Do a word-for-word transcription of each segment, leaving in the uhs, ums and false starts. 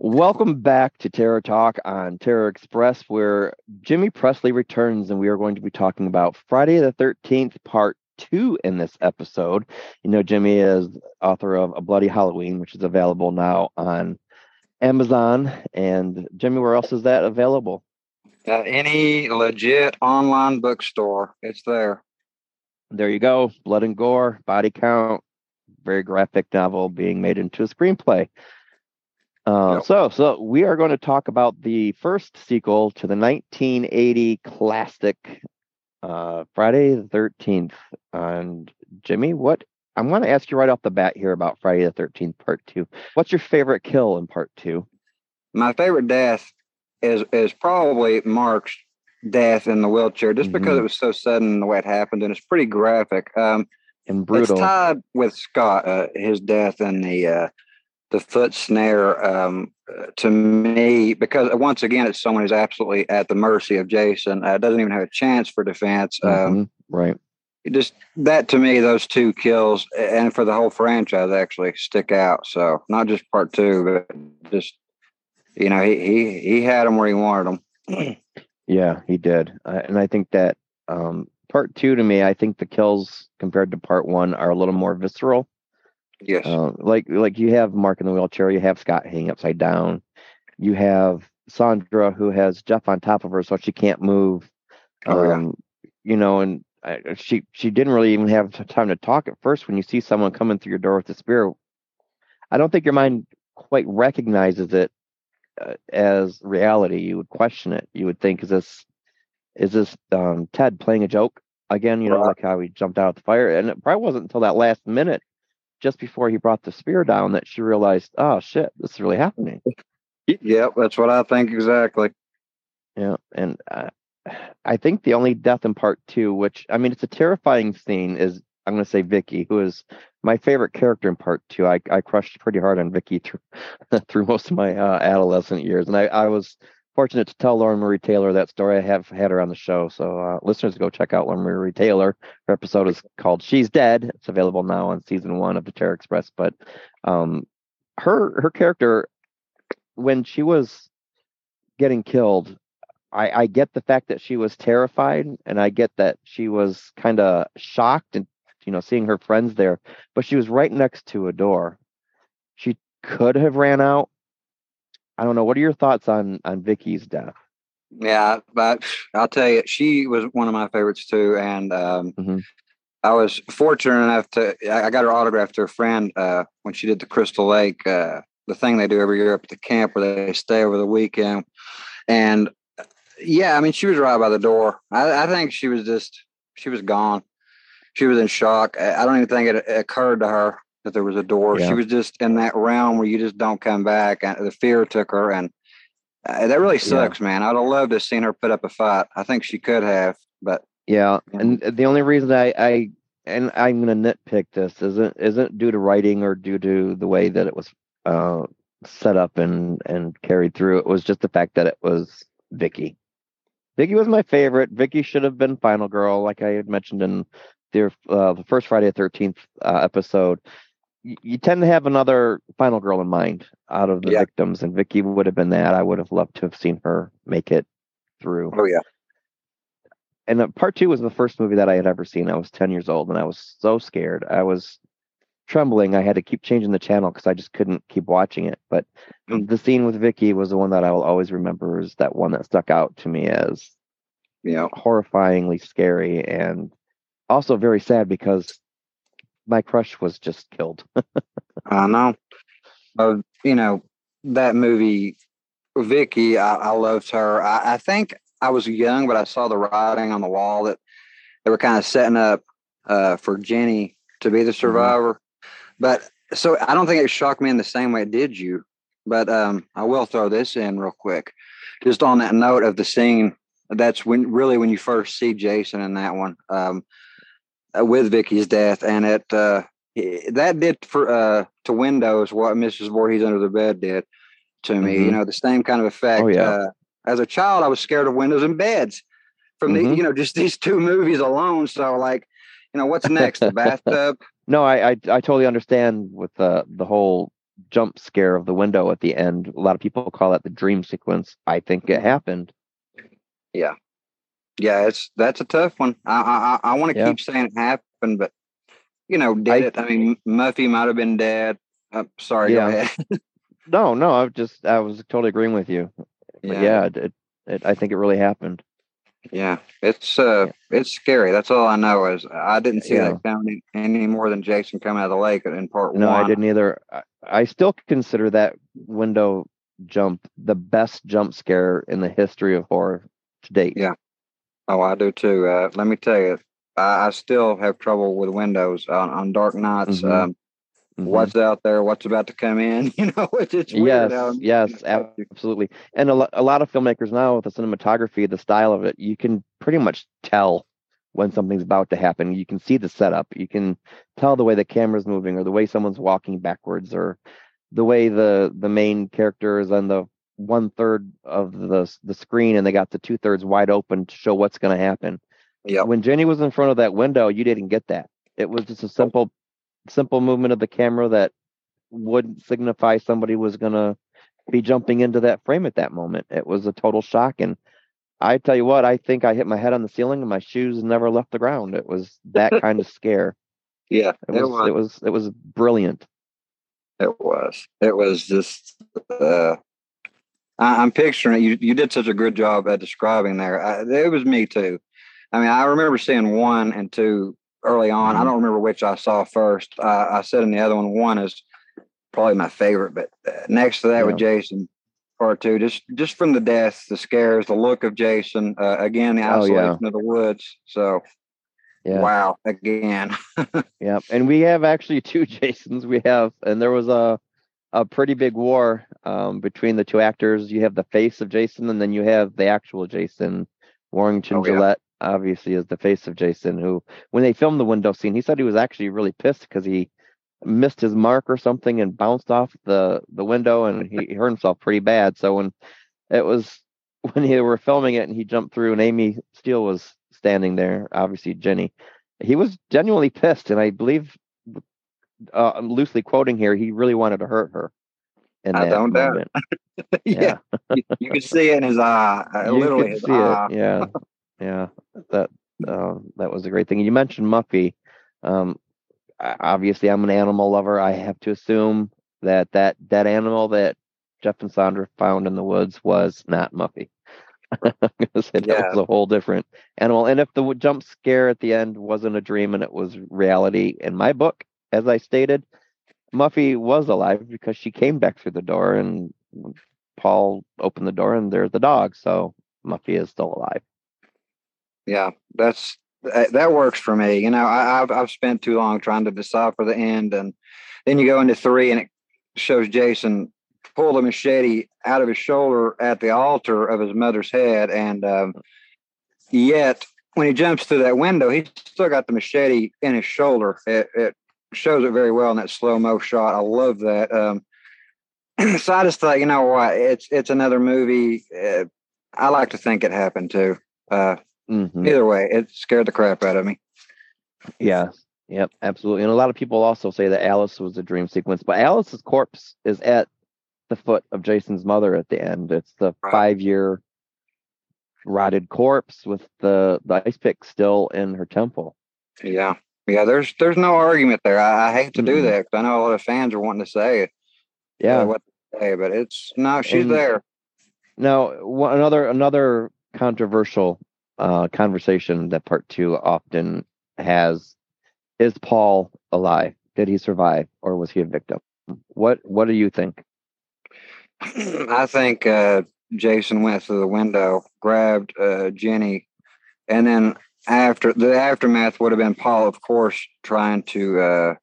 Welcome back to Terror Talk on Terror Express, where Jimmy Pressley returns, and we are going to be talking about Friday the thirteenth, Part two in this episode. You know, Jimmy is author of A Bloody Halloween, which is available now on Amazon. And Jimmy, where else is that available? At any legit online bookstore, it's there. There you go. Blood and gore, body count, very graphic novel being made into a screenplay. Uh, yep. So, so we are going to talk about the first sequel to the nineteen eighty classic uh, Friday the thirteenth. And Jimmy, what I'm going to ask you right off the bat here about Friday the thirteenth Part Two. What's your favorite kill in Part Two? My favorite death is is probably Mark's death in the wheelchair, just mm-hmm. because it was so sudden the way it happened, and it's pretty graphic um, and brutal. It's tied with Scott, uh, his death in the. Uh, The foot snare um, to me, because once again, it's someone who's absolutely at the mercy of Jason. Uh, doesn't even have a chance for defense. Um, mm-hmm. Right. Just that to me, those two kills, and for the whole franchise, actually stick out. So not just Part Two, but just, you know, he he, he had them where he wanted them. Yeah, he did. Uh, and I think that um, Part Two to me, I think the kills compared to Part One are a little more visceral. Yes. Uh, like like you have Mark in the wheelchair, you have Scott hanging upside down, you have Sandra who has Jeff on top of her so she can't move. Oh, um, yeah. You know, and I, she she didn't really even have time to talk at first when you see someone coming through your door with a spear. I don't think your mind quite recognizes it uh, as reality. You would question it. You would think, is this is this um, Ted playing a joke again? You know, right. Like how he jumped out of the fire, and it probably wasn't until that last minute, just before he brought the spear down, that she realized, oh shit, this is really happening. Yep. That's what I think. Exactly. Yeah. And uh, I think the only death in Part Two, which, I mean, it's a terrifying scene, is I'm going to say Vicky, who is my favorite character in Part Two. I, I crushed pretty hard on Vicky through, through most of my uh, adolescent years. And I, I was fortunate to tell Lauren Marie Taylor that story. I have had her on the show. So uh, listeners, go check out Lauren Marie Taylor. Her episode is called She's Dead. It's available now on season one of the Terror Express. But um, her her character, when she was getting killed, I, I get the fact that she was terrified, and I get that she was kind of shocked and, you know, seeing her friends there. But she was right next to a door. She could have ran out. I don't know. What are your thoughts on, on Vicky's death? Yeah, but I'll tell you, she was one of my favorites too. And um, mm-hmm. I was fortunate enough to, I got her autographed to a friend uh, when she did the Crystal Lake, uh, the thing they do every year up at the camp where they stay over the weekend. And yeah, I mean, she was right by the door. I, I think she was just, she was gone. She was in shock. I don't even think it occurred to her that there was a door. Yeah. She was just in that realm where you just don't come back, and the fear took her, and uh, that really sucks. Yeah, man, I'd have loved to have seen her put up a fight. I think she could have, but yeah, you know. And the only reason I, I and I'm going to nitpick this isn't isn't due to writing or due to the way that it was uh, set up and and carried through. It was just the fact that it was Vicky. Vicky was my favorite. Vicky should have been Final Girl, like I had mentioned in their uh, the first Friday the thirteenth uh, episode. You tend to have another final girl in mind out of the yeah. victims, and Vicky would have been that. I would have loved to have seen her make it through. Oh yeah. And uh, Part Two was the first movie that I had ever seen. I was ten years old, and I was so scared. I was trembling. I had to keep changing the channel because I just couldn't keep watching it. But mm-hmm. the scene with Vicky was the one that I will always remember, is that one that stuck out to me as, you know, horrifyingly scary, and also very sad because my crush was just killed. I know. Uh, you know, that movie, Vicky, I, I loved her. I, I think I was young, but I saw the writing on the wall that they were kind of setting up uh, for Jenny to be the survivor. Mm-hmm. But so I don't think it shocked me in the same way it did you. But um, I will throw this in real quick. Just on that note of the scene, that's when really when you first see Jason in that one. Um, with Vicky's death, and it uh that did for uh to windows what Missus Voorhees under the bed did to me. Mm-hmm. You know, the same kind of effect. Oh, yeah. Uh, as a child, I was scared of windows and beds from mm-hmm. the, you know, just these two movies alone. So like, you know, what's next? The bathtub. No, I, I I totally understand with the the whole jump scare of the window at the end. A lot of people call that the dream sequence. I think it happened. Yeah. Yeah, it's that's a tough one. I I, I want to yeah. keep saying it happened, but, you know, did I, it? I mean, Murphy might have been dead. I'm sorry, yeah. go ahead. no, no, I just, I was totally agreeing with you. Yeah, yeah it, it, I think it really happened. Yeah, it's uh, yeah. it's scary. That's all I know is I didn't see yeah. that coming any more than Jason coming out of the lake in part no, one. No, I didn't either. I, I still consider that window jump the best jump scare in the history of horror to date. Yeah. Oh, I do too. Uh, let me tell you, I, I still have trouble with windows on, on dark nights. Mm-hmm. Um, mm-hmm. What's out there? What's about to come in? You know, it's, it's weird. Yes, um, yes, absolutely. And a, lo- a lot of filmmakers now with the cinematography, the style of it, you can pretty much tell when something's about to happen. You can see the setup. You can tell the way the camera's moving or the way someone's walking backwards or the way the, the main character is on the one third of the the screen and they got the two thirds wide open to show what's going to happen. Yeah. When Jenny was in front of that window, you didn't get that. It was just a simple, simple movement of the camera that would signify somebody was going to be jumping into that frame at that moment. It was a total shock. And I tell you what, I think I hit my head on the ceiling and my shoes never left the ground. It was that kind of scare. Yeah. It was, it was, it was, it was brilliant. It was, it was just, uh, I'm picturing it. You, you did such a good job at describing there. I, it was me too. I mean, I remember seeing one and two early on. Mm-hmm. I don't remember which I saw first. I, I said in the other one, one is probably my favorite, but next to that yeah. with Jason part two, just, just from the death, the scares, the look of Jason, uh, again, the isolation oh, yeah. of the woods. So yeah. wow. Again. yeah. And we have actually two Jasons we have, and there was a, a pretty big war um, between the two actors. You have the face of Jason, and then you have the actual Jason. Warrington oh, yeah. Gillette, obviously, is the face of Jason, who, when they filmed the window scene, he said he was actually really pissed because he missed his mark or something and bounced off the, the window, and he hurt himself pretty bad. So when it was, when they were filming it, and he jumped through, and Amy Steel was standing there, obviously Jenny, he was genuinely pissed, and I believe Uh, I'm loosely quoting here, he really wanted to hurt her. And I don't doubt it. yeah. you, you can see it in his eye. Uh, literally his eye. It. Yeah. yeah. That uh, that was a great thing. You mentioned Muffy. Um, obviously, I'm an animal lover. I have to assume that that, that animal that Jeff and Sandra found in the woods was not Muffy. I'm gonna say that yeah. was a whole different animal. And if the jump scare at the end wasn't a dream and it was reality, in my book, as I stated, Muffy was alive because she came back through the door and Paul opened the door and there's the dog. So Muffy is still alive. Yeah, that's that works for me. You know, I, I've I've spent too long trying to decipher the end. And then you go into three and it shows Jason pull the machete out of his shoulder at the altar of his mother's head. And um, yet when he jumps through that window, he's still got the machete in his shoulder. It, it shows it very well in that slow-mo shot. I love that. Um, so I just thought, you know what, it's it's another movie. Uh, I like to think it happened too. Uh, mm-hmm. Either way, it scared the crap out of me. Yeah, yep, absolutely. And a lot of people also say that Alice was a dream sequence, but Alice's corpse is at the foot of Jason's mother at the end. It's the right. five-year rotted corpse with the, the ice pick still in her temple. Yeah. Yeah, there's there's no argument there. I, I hate to do mm-hmm. that because I know a lot of fans are wanting to say it. Yeah, uh, what to say, but it's no, she's and there. Now, one, another another controversial uh, conversation that part two often has is Paul alive? Did he survive, or was he a victim? What What do you think? I think uh, Jason went through the window, grabbed uh, Jenny, and then. After the aftermath would have been Paul, of course, trying to, uh,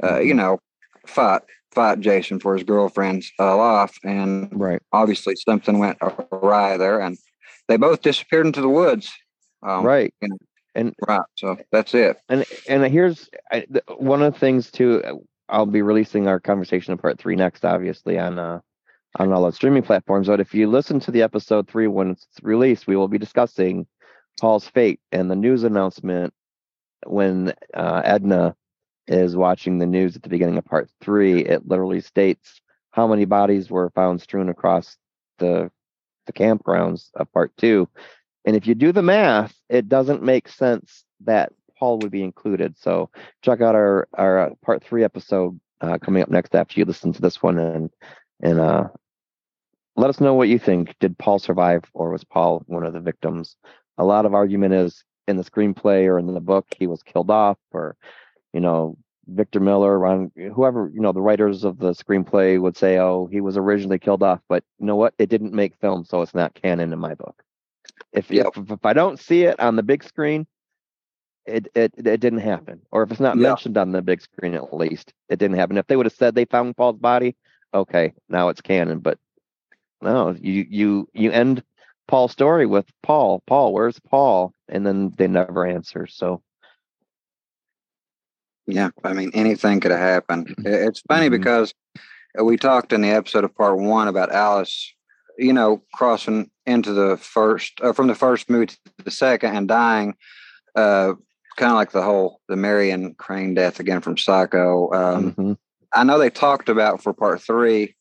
uh, you know, fight, fight Jason for his girlfriend's uh, life. And right. obviously something went awry there and they both disappeared into the woods. Um, right. You know, and right. So that's it. And, and here's I, th- one of the things too, I'll be releasing our conversation in part three next, obviously on, uh, on all the streaming platforms. But if you listen to the episode three, when it's released, we will be discussing Paul's fate and the news announcement when uh, Edna is watching the news at the beginning of part three, it literally states how many bodies were found strewn across the the campgrounds of part two. And if you do the math, it doesn't make sense that Paul would be included. So check out our, our part three episode uh, coming up next after you listen to this one. And, and uh, let us know what you think. Did Paul survive, or was Paul one of the victims? A lot of argument is in the screenplay or in the book, he was killed off, or, you know, Victor Miller, Ron, whoever, you know, the writers of the screenplay would say, oh, he was originally killed off, but you know what? It didn't make film, so it's not canon in my book. If yep. if, if I don't see it on the big screen, it, it it didn't happen. Or if it's not yeah. mentioned on the big screen, at least it didn't happen. If they would have said they found Paul's body, okay, now it's canon. But no, you you you end Paul's story with Paul. Paul, where's Paul? And then they never answer. So. Yeah, I mean, anything could have happened. It's funny mm-hmm. because we talked in the episode of part one about Alice, you know, crossing into the first, uh, from the first movie to the second and dying, uh, kind of like the whole, the Marion Crane death again from Psycho. Um, mm-hmm. I know they talked about for part three,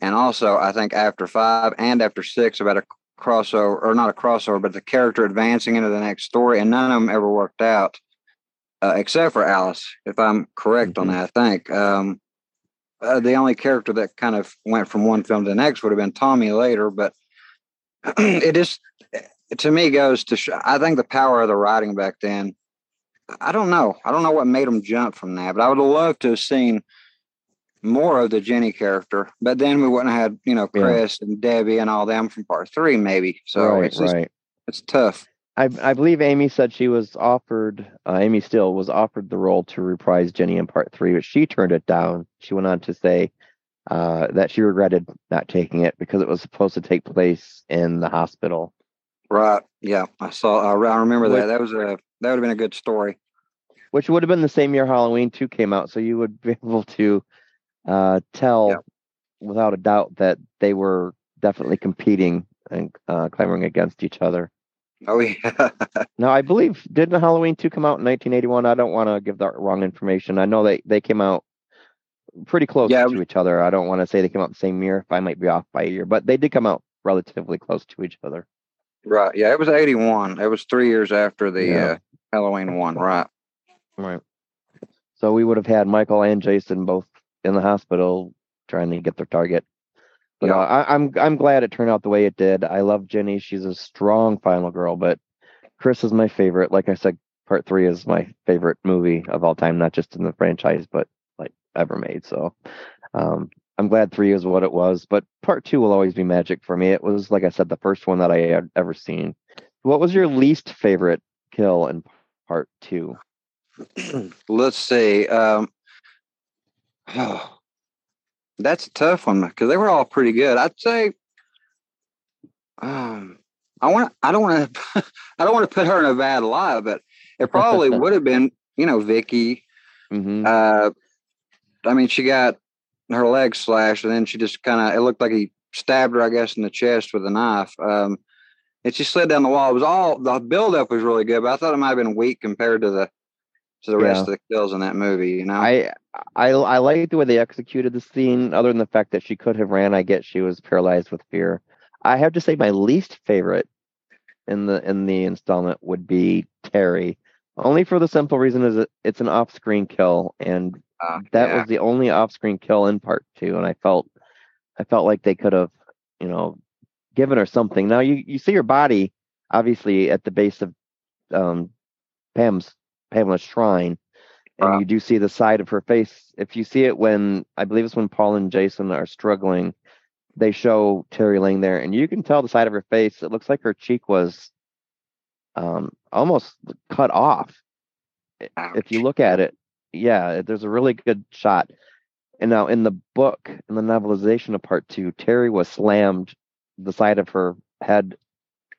and also I think after five and after six about a crossover, or not a crossover, but the character advancing into the next story, and none of them ever worked out. Uh, except for Alice, if I'm correct mm-hmm. on that, I think. Um, uh, the only character that kind of went from one film to the next would have been Tommy later, but it just, to me, goes to, sh- I think the power of the writing back then, I don't know. I don't know what made them jump from that, but I would have loved to have seen more of the Jenny character, but then we wouldn't have had, you know, Chris yeah. and Debbie and all them from part three, maybe. So right, it's just, right. it's tough. I, I believe Amy said she was offered, uh, Amy Steel was offered the role to reprise Jenny in part three, but she turned it down. She went on to say uh, that she regretted not taking it because it was supposed to take place in the hospital. Right. Yeah. I saw, I remember that. That was a, that would have been a good story. Which would have been the same year Halloween two came out. So you would be able to uh, tell yeah. without a doubt that they were definitely competing and uh, clamoring against each other. Oh yeah. Now I believe didn't Halloween two come out in nineteen eighty-one? I don't want to give the wrong information. I know they, they came out pretty close yeah, to was, each other. I don't want to say they came out the same year. If I might be off by a year, but they did come out relatively close to each other. Right. Yeah, it was eighty-one. It was three years after the yeah. uh, Halloween one. Right. Right. So we would have had Michael and Jason both in the hospital trying to get their target. But, uh, I, I'm I'm glad it turned out the way it did. I love Jenny. She's a strong final girl, but Chris is my favorite. Like I said, part three is my favorite movie of all time, not just in the franchise, but like ever made. So um, I'm glad three is what it was, but part two will always be magic for me. It was, like I said, the first one that I had ever seen. What was your least favorite kill in part two? Let's see. Um, oh. That's a tough one because they were all pretty good. I'd say, um, I want. I don't want to. I don't want to put her in a bad light, but it probably would have been, you know, Vicky. Mm-hmm. Uh, I mean, she got her leg slashed, and then she just kind of. It looked like he stabbed her, I guess, in the chest with a knife. Um, and she slid down the wall. It was all the buildup was really good, but I thought it might have been weak compared to the. To the rest yeah. of the kills in that movie, you know. I I I like the way they executed the scene. Other than the fact that she could have ran, I get she was paralyzed with fear. I have to say my least favorite in the in the installment would be Terry, only for the simple reason is it, it's an off-screen kill, and uh, that yeah. was the only off-screen kill in part two. And I felt I felt like they could have, you know, given her something. Now you you see her body obviously at the base of um, Pam's. Pamela's shrine, and wow. you do see the side of her face. If you see it when, I believe it's when Paul and Jason are struggling, they show Terry laying there, and you can tell the side of her face. It looks like her cheek was um, almost cut off. Ouch. If you look at it, yeah, there's a really good shot. And now in the book, in the novelization of part two, Terry was slammed, the side of her head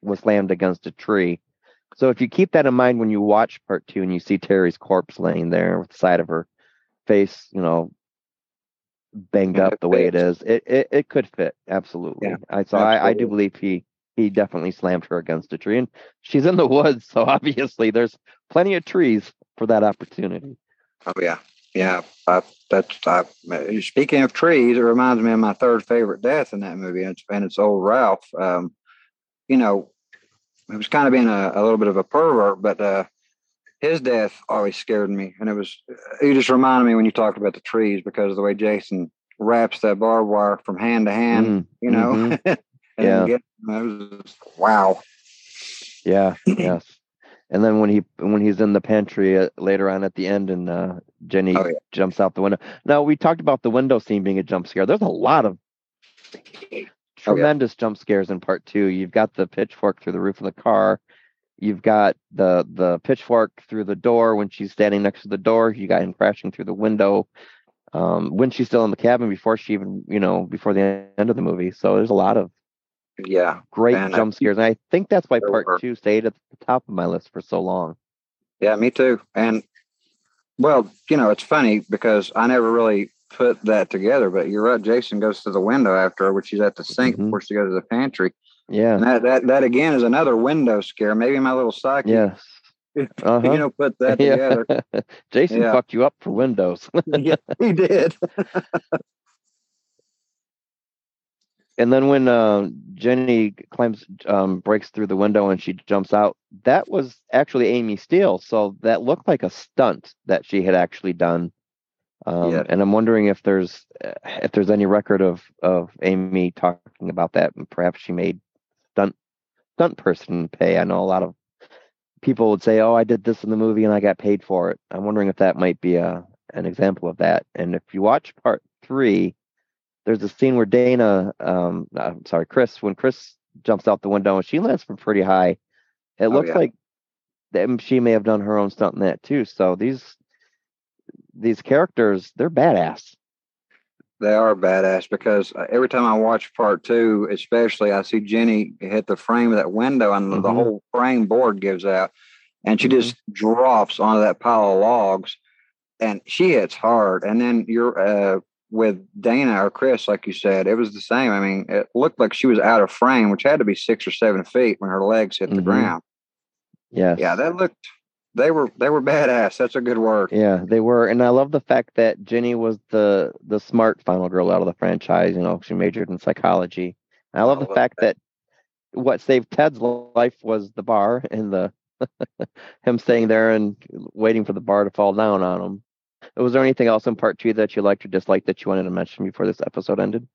was slammed against a tree. So if you keep that in mind when you watch part two and you see Terry's corpse laying there with the side of her face, you know, banged yeah, up the way it is, it it, it could fit. Absolutely. Yeah, I so absolutely. I, I do believe he he definitely slammed her against a tree, and she's in the woods. So obviously there's plenty of trees for that opportunity. Oh, yeah. Yeah. I, that's, I, speaking of trees, it reminds me of my third favorite death in that movie, and it's, and it's old Ralph. Um, you know, he was kind of being a, a little bit of a pervert, but uh, his death always scared me. And it was, you just reminded me when you talked about the trees, because of the way Jason wraps that barbed wire from hand to hand, mm-hmm. you know? Mm-hmm. and yeah. Get, it was just, wow. Yeah. Yes. And then when he when he's in the pantry uh, later on at the end, and uh, Jenny oh, yeah. jumps out the window. Now, we talked about the window scene being a jump scare. There's a lot of tremendous oh, yeah. jump scares in part two. You've got the pitchfork through the roof of the car. You've got the the pitchfork through the door when she's standing next to the door. You got him crashing through the window um, when she's still in the cabin before she even, you know, before the end of the movie. So there's a lot of. Yeah, great and jump I, scares, and I think that's why part two stayed at the top of my list for so long. Yeah, me too. And well, you know, it's funny because I never really put that together, but you're right. Jason goes to the window after her, which she's at the sink mm-hmm. before she goes to the pantry. Yeah, and that that that again is another window scare. Maybe my little psyche. Yes, uh-huh. you know, put that yeah. together. Jason yeah. fucked you up for windows. yeah, he did. And then when uh, Jenny climbs, um, breaks through the window and she jumps out, that was actually Amy Steel. So that looked like a stunt that she had actually done. Um, yeah. And I'm wondering if there's if there's any record of, of Amy talking about that. And perhaps she made stunt stunt person pay. I know a lot of people would say, oh, I did this in the movie and I got paid for it. I'm wondering if that might be a, an example of that. And if you watch part three, there's a scene where Dana, um, I'm sorry, Chris, when Chris jumps out the window and she lands from pretty high, it oh, looks yeah. like that she may have done her own stunt in that too. So these, these characters, they're badass. They are badass because every time I watch part two, especially, I see Jenny hit the frame of that window and mm-hmm. the whole frame board gives out and she mm-hmm. just drops onto that pile of logs and she hits hard. And then you're, uh, with Dana or Chris, like you said, it was the same. I mean, it looked like she was out of frame, which had to be six or seven feet when her legs hit the mm-hmm. ground. Yeah. Yeah. That looked, they were, they were badass. That's a good word. Yeah, they were. And I love the fact that Jenny was the, the smart final girl out of the franchise. You know, she majored in psychology. And I love I the love fact that. that what saved Ted's life was the bar and the, him staying there and waiting for the bar to fall down on him. Was there anything else in part two that you liked or disliked that you wanted to mention before this episode ended?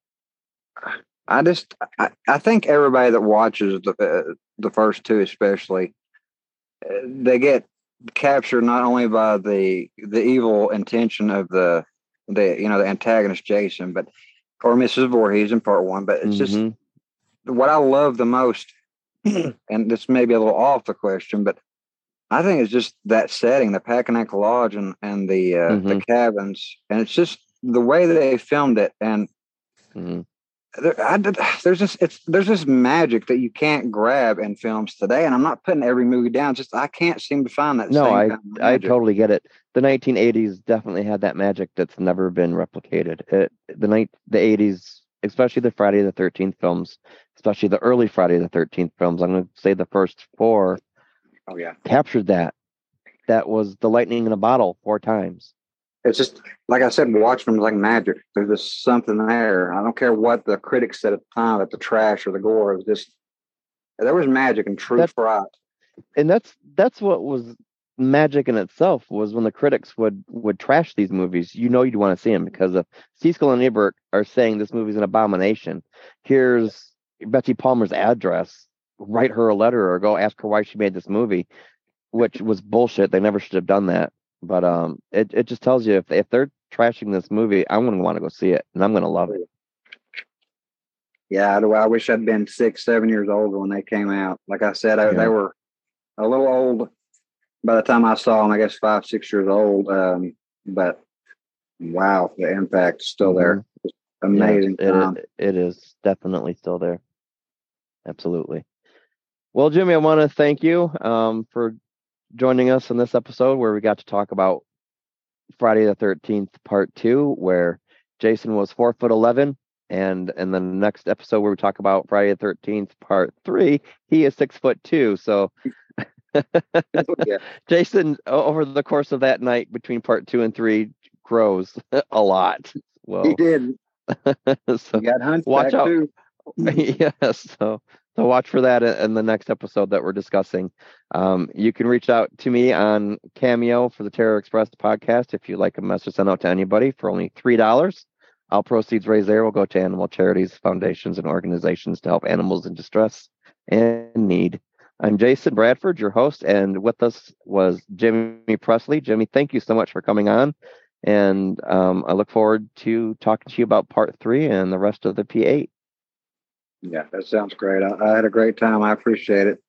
I just, I, I think everybody that watches the uh, the first two, especially, uh, they get captured not only by the the evil intention of the the you know the antagonist Jason, but or Missus Voorhees in part one. But it's mm-hmm. just what I love the most, and this may be a little off the question, but. I think it's just that setting, the Packenack Lodge and, and the, uh, mm-hmm. the cabins. And it's just the way they filmed it. And mm-hmm. there, I did, there's this, it's, there's this magic that you can't grab in films today. And I'm not putting every movie down. It's just, I can't seem to find that. No, same I, kind of magic. I totally get it. The nineteen eighties definitely had that magic that's never been replicated. It, the night, the eighties, especially the Friday the thirteenth films, especially the early Friday the thirteenth films. I'm going to say the first four. Oh yeah, captured that. That was the lightning in a bottle four times. It's just like I said, Watchmen was like magic. There's just something there. I don't care what the critics said at the time, that the trash or the gore. It was just there was magic and true fright. And that's that's what was magic in itself was when the critics would would trash these movies. You know, you'd want to see them because if Siskel and Ebert are saying this movie's an abomination, here's Betsy Palmer's address. Write her a letter or go ask her why she made this movie, which was bullshit. They never should have done that. But um, it, it just tells you if, if they're trashing this movie, I'm going to want to go see it and I'm going to love it. Yeah, I wish I'd been six, seven years old when they came out. Like I said, I, yeah. they were a little old by the time I saw them, I guess five, six years old. Um, but wow, the impact is still there. It's amazing. Yeah, it, it, it is definitely still there. Absolutely. Well, Jimmy, I want to thank you um, for joining us in this episode where we got to talk about Friday the thirteenth, part two, where Jason was four foot eleven. And in the next episode where we talk about Friday the thirteenth, part three, he is six foot two. So Yeah. Jason, over the course of that night between part two and three, grows a lot. Whoa. He did. So he got hunchback watch out. Too. Yes. Yeah, so, so watch for that in the next episode that we're discussing. Um, you can reach out to me on Cameo for the Terror Express podcast if you'd like a message sent out to anybody for only three dollars. All proceeds raised there will go to animal charities, foundations, and organizations to help animals in distress and need. I'm Jason Bradford, your host, and with us was Jimmy Pressley. Jimmy, thank you so much for coming on, and um, I look forward to talking to you about part three and the rest of the P eight. Yeah, that sounds great. I, I had a great time. I appreciate it.